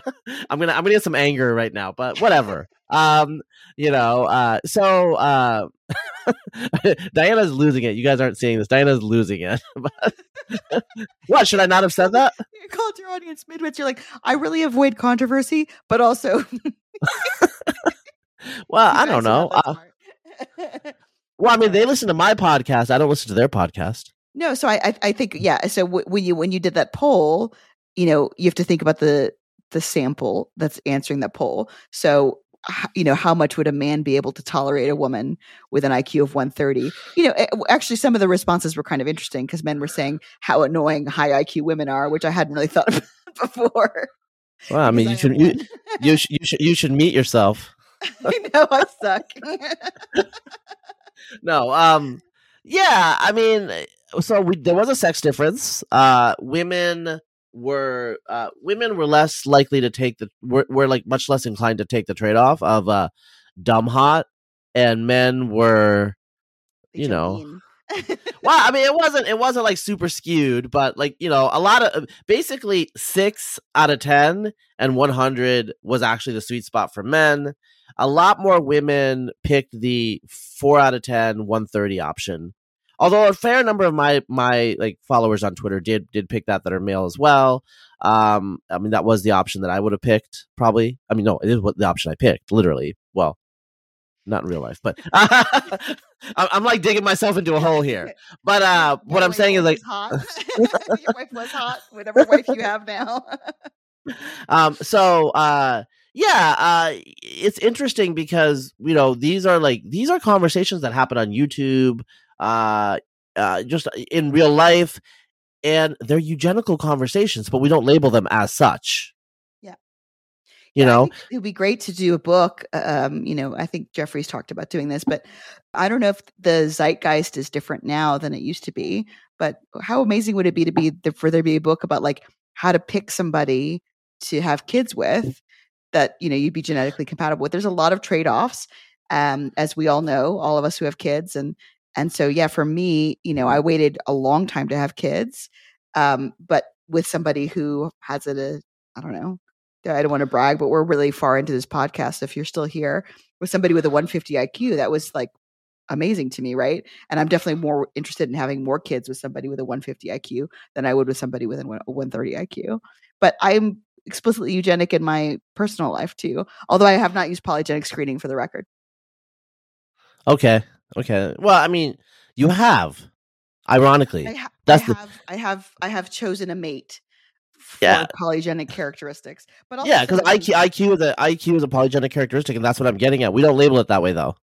I'm gonna, I'm gonna get some anger right now, but whatever. Um, you know, uh, so uh, Diana's losing it. You guys aren't seeing this. Diana's losing it. What, should I not have said that? You called your audience midwits. You're like, I really avoid controversy, but also. Well, you I don't know. Uh, Well, I mean, they listen to my podcast. I don't listen to their podcast. No, so I, I, I think, yeah. So w- when you when you did that poll, you know, you have to think about the the sample that's answering that poll. So, you know, how much would a man be able to tolerate a woman with an I Q of one thirty? You know, it, actually, some of the responses were kind of interesting because men were saying how annoying high I Q women are, which I hadn't really thought about before. Well, I mean, you I should you, you should you should you should meet yourself. I know I suck. No, um, yeah, I mean, so we, there was a sex difference. Uh, women were uh, women were less likely to take the were, were like much less inclined to take the trade off of uh, dumb hot, and men were, you know, well, I mean, it wasn't it wasn't like super skewed, but like you know, a lot of basically six out of ten and one hundred was actually the sweet spot for men. A lot more women picked the four out of ten, one thirty option. Although a fair number of my my like followers on Twitter did did pick that that are male as well. Um, I mean, that was the option that I would have picked, probably. I mean, no, it is what the option I picked, literally. Well, not in real life, but uh, I'm like digging myself into a hole here. But uh, what I'm saying is like... Hot. Your wife was hot, whatever wife you have now. um. So... uh. Yeah, uh, it's interesting because, you know, these are like these are conversations that happen on YouTube, uh, uh, just in real life. And they're eugenical conversations, but we don't label them as such. Yeah. You yeah, know, it would be great to do a book. Um, you know, I think Jeffrey's talked about doing this, but I don't know if the zeitgeist is different now than it used to be. But how amazing would it be to be for there to be a book about like how to pick somebody to have kids with? That, you know, you'd be genetically compatible with. There's a lot of trade-offs, um, as we all know, all of us who have kids. And, and so, yeah, for me, you know, I waited a long time to have kids, um, but with somebody who has it, a, I don't know, I don't want to brag, but we're really far into this podcast. If you're still here with somebody with a one fifty I Q, that was like amazing to me. Right. And I'm definitely more interested in having more kids with somebody with a one fifty I Q than I would with somebody with a one thirty I Q, but I'm explicitly eugenic in my personal life too, although I have not used polygenic screening for the record. Okay. Okay. Well, I mean, you have, ironically. I, ha- that's I, the- have, I have I have chosen a mate for yeah. polygenic characteristics. But also yeah, because I Q I Q is a I Q is a polygenic characteristic, and that's what I'm getting at. We don't label it that way though.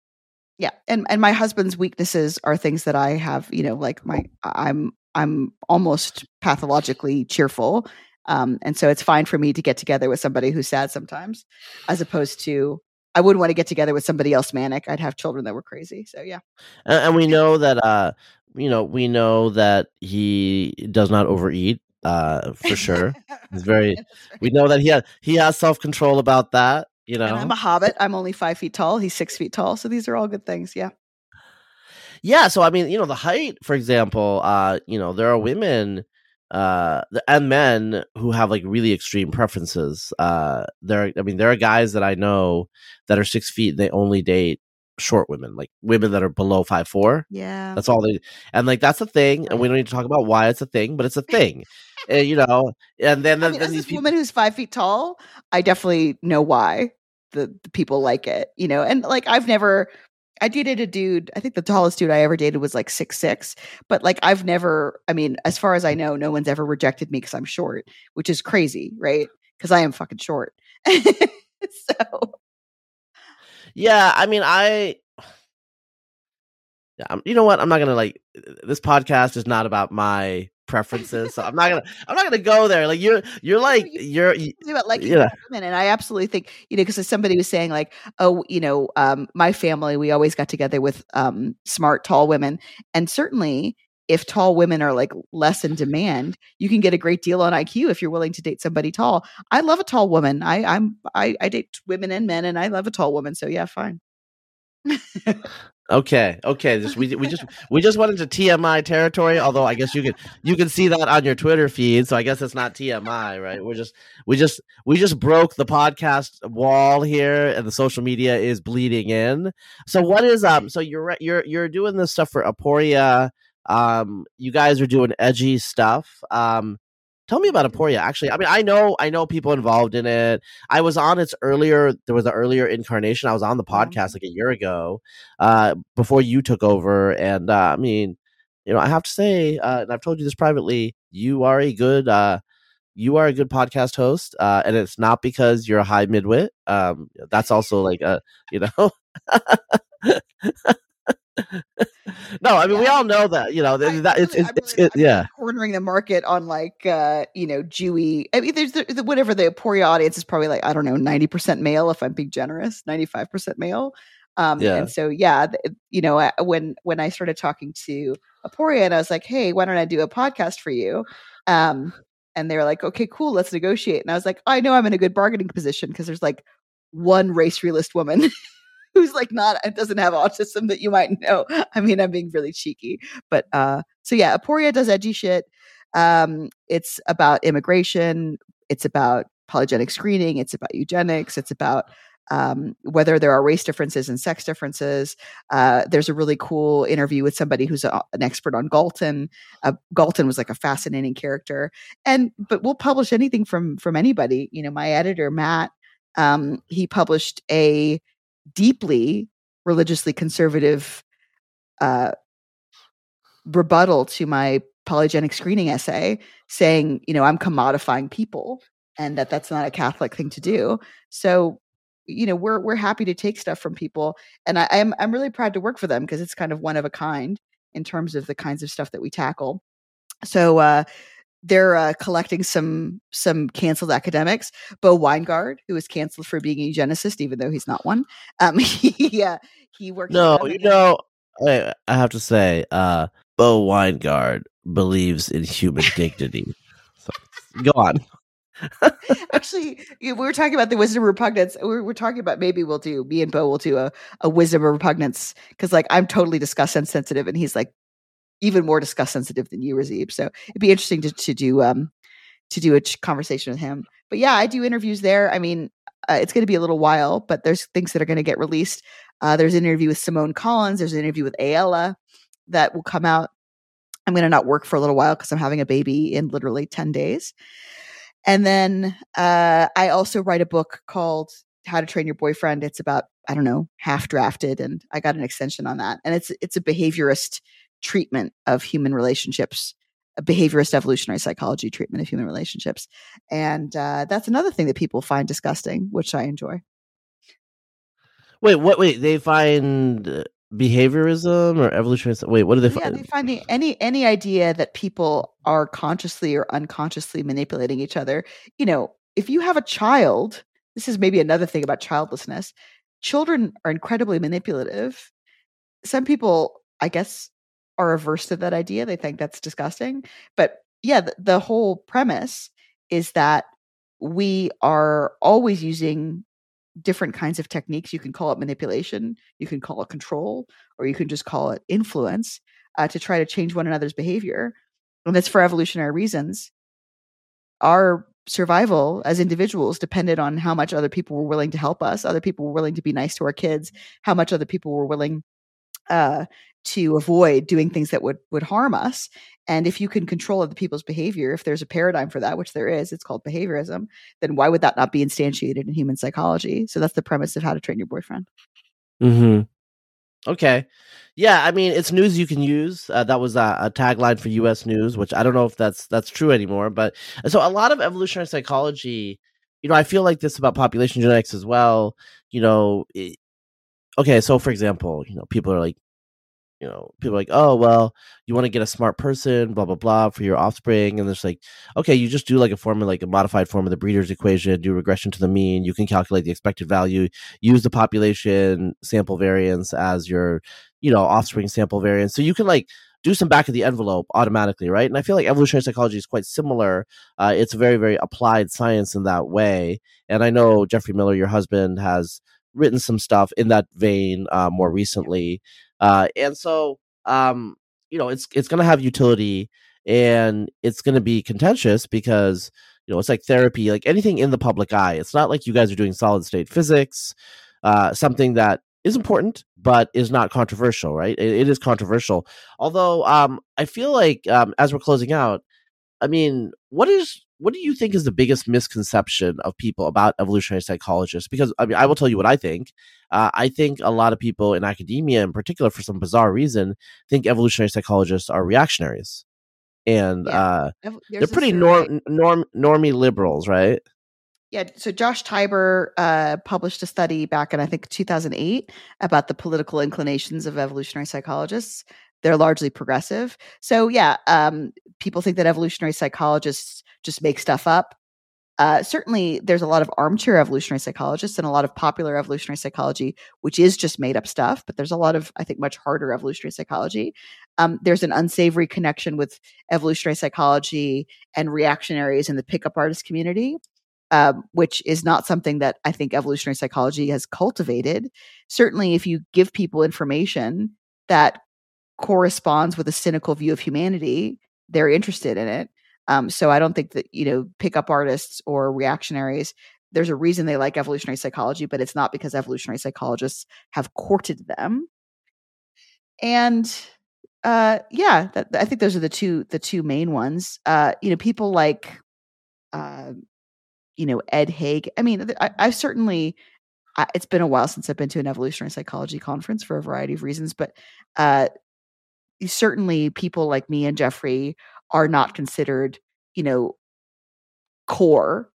Yeah. And and my husband's weaknesses are things that I have, you know, like my I'm I'm almost pathologically cheerful. Um, and so it's fine for me to get together with somebody who's sad sometimes, as opposed to I wouldn't want to get together with somebody else manic. I'd have children that were crazy. So, yeah. And, and we know that, uh, you know, we know that he does not overeat uh, for sure. It's very we know that he has, he has self-control about that. You know, and I'm a hobbit. I'm only five feet tall. He's six feet tall. So these are all good things. Yeah. Yeah. So, I mean, you know, the height, for example, uh, you know, there are women Uh, and men who have like really extreme preferences. Uh, there, I mean, there are guys that I know that are six feet. They only date short women, like women that are below five four. Yeah, that's all they. And like that's a thing. And we don't need to talk about why it's a thing, but it's a thing. uh, you know. And then, then, I mean, then these people- woman who's five feet tall, I definitely know why the, the people like it. You know, and like I've never. I dated a dude, I think the tallest dude I ever dated was like six six, but like I've never, I mean, as far as I know, no one's ever rejected me because I'm short, which is crazy, right? Because I am fucking short. So. Yeah, I mean, I, yeah, I'm, you know what? I'm not going to like, this podcast is not about my preferences. So I'm not gonna I'm not gonna go there. Like you're you're like you're you, about liking yeah. women, and I absolutely think, you know, because somebody was saying like, oh, you know, um my family, we always got together with um smart tall women. And certainly if tall women are like less in demand, you can get a great deal on I Q if you're willing to date somebody tall. I love a tall woman. I I'm I, I date women and men, and I love a tall woman, so yeah, fine. Okay. Okay. Just, we we just we just went into T M I territory. Although I guess you can you can see that on your Twitter feed. So I guess it's not T M I, right? We're just we just we just broke the podcast wall here, and the social media is bleeding in. So what is um? So you're you're you're doing this stuff for Aporia. Um, you guys are doing edgy stuff. Um, Tell me about Aporia. Actually, I mean, I know, I know people involved in it. I was on its earlier. There was an earlier incarnation. I was on the podcast like a year ago, uh, before you took over. And uh, I mean, you know, I have to say, uh, and I've told you this privately, you are a good, uh, you are a good podcast host, uh, and it's not because you're a high midwit. Um, that's also like a, you know. No, I mean, yeah. We all know that, you know, that, that really, it's, it's, really, it's it, yeah. Cornering the market on like, uh, you know, Jewy. I mean, there's the, the, whatever the Aporia audience is probably like, I don't know, ninety percent male, if I'm being generous, ninety-five percent male. Um, yeah. And so, yeah, th- you know, I, when, when I started talking to Aporia and I was like, hey, why don't I do a podcast for you? Um, and they were like, okay, cool. Let's negotiate. And I was like, I know I'm in a good bargaining position because there's like one race realist woman who's like not, doesn't have autism that you might know. I mean, I'm being really cheeky, but uh, so yeah, Aporia does edgy shit. Um, it's about immigration. It's about polygenic screening. It's about eugenics. It's about um, whether there are race differences and sex differences. Uh, there's a really cool interview with somebody who's a, an expert on Galton. Uh, Galton was like a fascinating character, and, but we'll publish anything from, from anybody. You know, my editor, Matt, um, he published a deeply religiously conservative uh, rebuttal to my polygenic screening essay saying, you know, I'm commodifying people and that that's not a Catholic thing to do. So, you know, we're, we're happy to take stuff from people. And I, I'm, I'm really proud to work for them because it's kind of one of a kind in terms of the kinds of stuff that we tackle. So uh, they're uh, collecting some, some canceled academics. Bo Weingard, who was canceled for being a eugenicist, even though he's not one. Um, he, uh, he worked. No, you know, I, I have to say, uh, Bo Weingard believes in human dignity. So, go on. Actually, we were talking about the wisdom of repugnance. We were talking about maybe we'll do, me and Bo will do a, a wisdom of repugnance because, like, I'm totally disgust insensitive, and he's like even more disgust sensitive than you, Razib. So it'd be interesting to, to do um to do a conversation with him. But yeah, I do interviews there. I mean, uh, it's going to be a little while, but there's things that are going to get released. Uh, there's an interview with Simone Collins. There's an interview with Ayala that will come out. I'm going to not work for a little while because I'm having a baby in literally ten days. And then uh, I also write a book called How to Train Your Boyfriend. It's about, I don't know, half drafted, and I got an extension on that. And it's it's a behaviorist treatment of human relationships, a behaviorist evolutionary psychology treatment of human relationships. And uh, that's another thing that people find disgusting, which I enjoy. Wait, what? Wait, they find behaviorism or evolutionary? Wait, what do they find? Yeah, they find the, any any idea that people are consciously or unconsciously manipulating each other. You know, if you have a child, this is maybe another thing about childlessness. Children are incredibly manipulative. Some people, I guess, are averse to that idea. They think that's disgusting. But yeah, the, the whole premise is that we are always using different kinds of techniques. You can call it manipulation, you can call it control, or you can just call it influence uh, to try to change one another's behavior. And that's for evolutionary reasons. Our survival as individuals depended on how much other people were willing to help us, other people were willing to be nice to our kids, how much other people were willing uh, to avoid doing things that would, would harm us. And if you can control other people's behavior, if there's a paradigm for that, which there is, it's called behaviorism, then why would that not be instantiated in human psychology? So that's the premise of How to Train Your Boyfriend. Mm-hmm. Okay. Yeah. I mean, it's news you can use. Uh, that was a, a tagline for U S News, which I don't know if that's, that's true anymore, but so a lot of evolutionary psychology, you know, I feel like this about population genetics as well, you know, it, okay. So for example, you know, people are like, you know, people are like, oh, well, you want to get a smart person, blah, blah, blah, for your offspring. And it's like, okay, you just do like a form of like a modified form of the breeder's equation, do regression to the mean. You can calculate the expected value, use the population sample variance as your, you know, offspring sample variance. So you can like do some back of the envelope automatically, right? And I feel like evolutionary psychology is quite similar. Uh, it's a very, very applied science in that way. And I know Jeffrey Miller, your husband, has written some stuff in that vein uh, more recently. Uh, and so, um, you know, it's it's going to have utility, and it's going to be contentious because, you know, it's like therapy, like anything in the public eye. It's not like you guys are doing solid state physics, uh, something that is important but is not controversial, right? It, it is controversial. Although um, I feel like um, as we're closing out, I mean, what is what do you think is the biggest misconception of people about evolutionary psychologists? Because I mean, I will tell you what I think. Uh, I think a lot of people in academia, in particular, for some bizarre reason, think evolutionary psychologists are reactionaries, and yeah. uh, Ev- they're pretty norm, norm normie liberals, right? Yeah. So Josh Tiber uh, published a study back in, I think, two thousand eight about the political inclinations of evolutionary psychologists. They're largely progressive. So yeah, um, people think that evolutionary psychologists just make stuff up. Uh, certainly, there's a lot of armchair evolutionary psychologists and a lot of popular evolutionary psychology, which is just made up stuff. But there's a lot of, I think, much harder evolutionary psychology. Um, there's an unsavory connection with evolutionary psychology and reactionaries in the pickup artist community, uh, which is not something that I think evolutionary psychology has cultivated. Certainly, if you give people information that corresponds with a cynical view of humanity, they're interested in it. Um, so I don't think that, you know, pickup artists or reactionaries, there's a reason they like evolutionary psychology, but it's not because evolutionary psychologists have courted them. And uh, yeah, that, I think those are the two the two main ones. Uh, you know, people like, uh, you know, Ed Haig. I mean, I, I certainly. I, it's been a while since I've been to an evolutionary psychology conference for a variety of reasons, but uh, certainly people like me and Jeffrey are not considered, you know, core.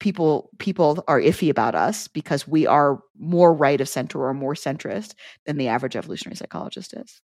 People people are iffy about us because we are more right of center or more centrist than the average evolutionary psychologist is.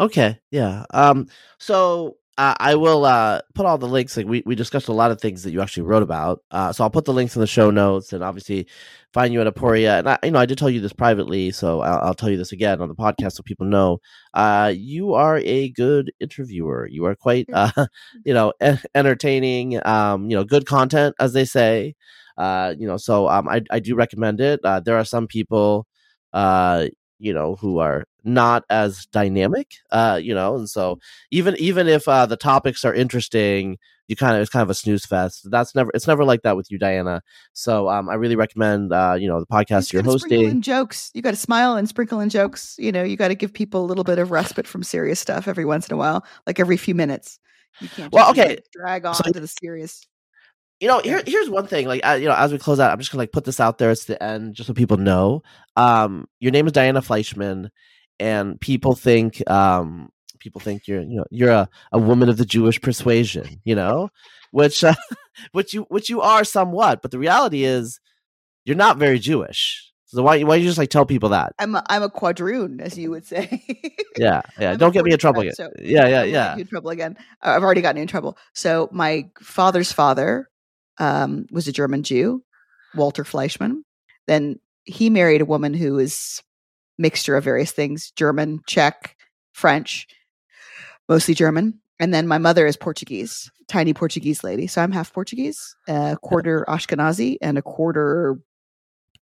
Okay, yeah. Um, so uh, I will uh, put all the links. Like we, we discussed a lot of things that you actually wrote about. Uh, so I'll put the links in the show notes, and obviously find you at Aporia. And I, you know, I did tell you this privately, so I'll, I'll tell you this again on the podcast so people know. Uh, you are a good interviewer. You are quite, uh, you know, e- entertaining. Um, you know, good content, as they say. Uh, you know, so um, I I do recommend it. Uh, there are some people, uh, you know, who are not as dynamic, uh, you know, and so even even if uh, the topics are interesting, you kind of it's kind of a snooze fest. That's never it's never like that with you, Diana. So um, I really recommend uh, you know, the podcast you're hosting. In jokes, you got to smile and sprinkle in jokes. You know, you got to give people a little bit of respite from serious stuff every once in a while, like every few minutes. You can't just well, okay. like, drag on so- to the serious. You know, here, here's one thing. Like, uh, you know, as we close out, I'm just gonna like put this out there. It's the end, just so people know. Um, your name is Diana Fleischman, and people think, um, people think you're, you know, you're a, a woman of the Jewish persuasion. You know, which, uh, which you, which you are somewhat. But the reality is, you're not very Jewish. So why, why don't you just like tell people that? I'm, a, I'm a quadroon, as you would say. yeah, yeah. I'm don't get me in trouble again. So yeah, yeah, yeah. In trouble again. Uh, I've already gotten in trouble. So my father's father. Um, was a German Jew, Walter Fleischmann. Then he married a woman who is mixture of various things, German, Czech, French, mostly German. And then my mother is Portuguese, tiny Portuguese lady. So I'm half Portuguese, a quarter Ashkenazi and a quarter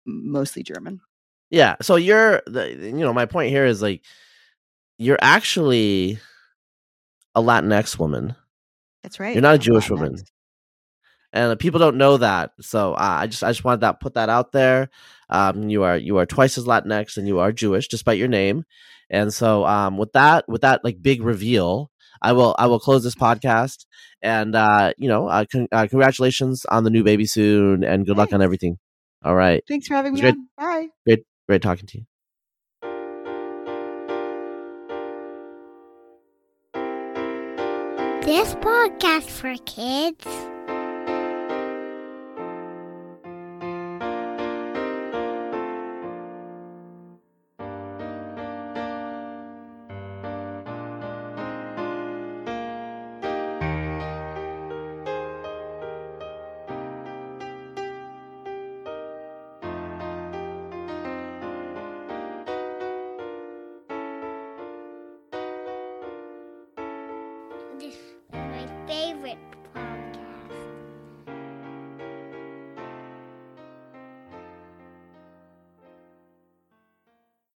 mostly German. Yeah. So you're, you know, my point here is like, you're actually a Latinx woman. That's right. You're not a Jewish Latinx. Woman. And people don't know that, so uh, I just I just wanted that put that out there. Um, you are you are twice as Latinx and you are Jewish, despite your name. And so um, with that with that like big reveal, I will I will close this podcast. And uh, you know, uh, con- uh, congratulations on the new baby soon, and good Thanks. luck on everything. All right, thanks for having me great, on. Bye. Great, great talking to you. This podcast for kids.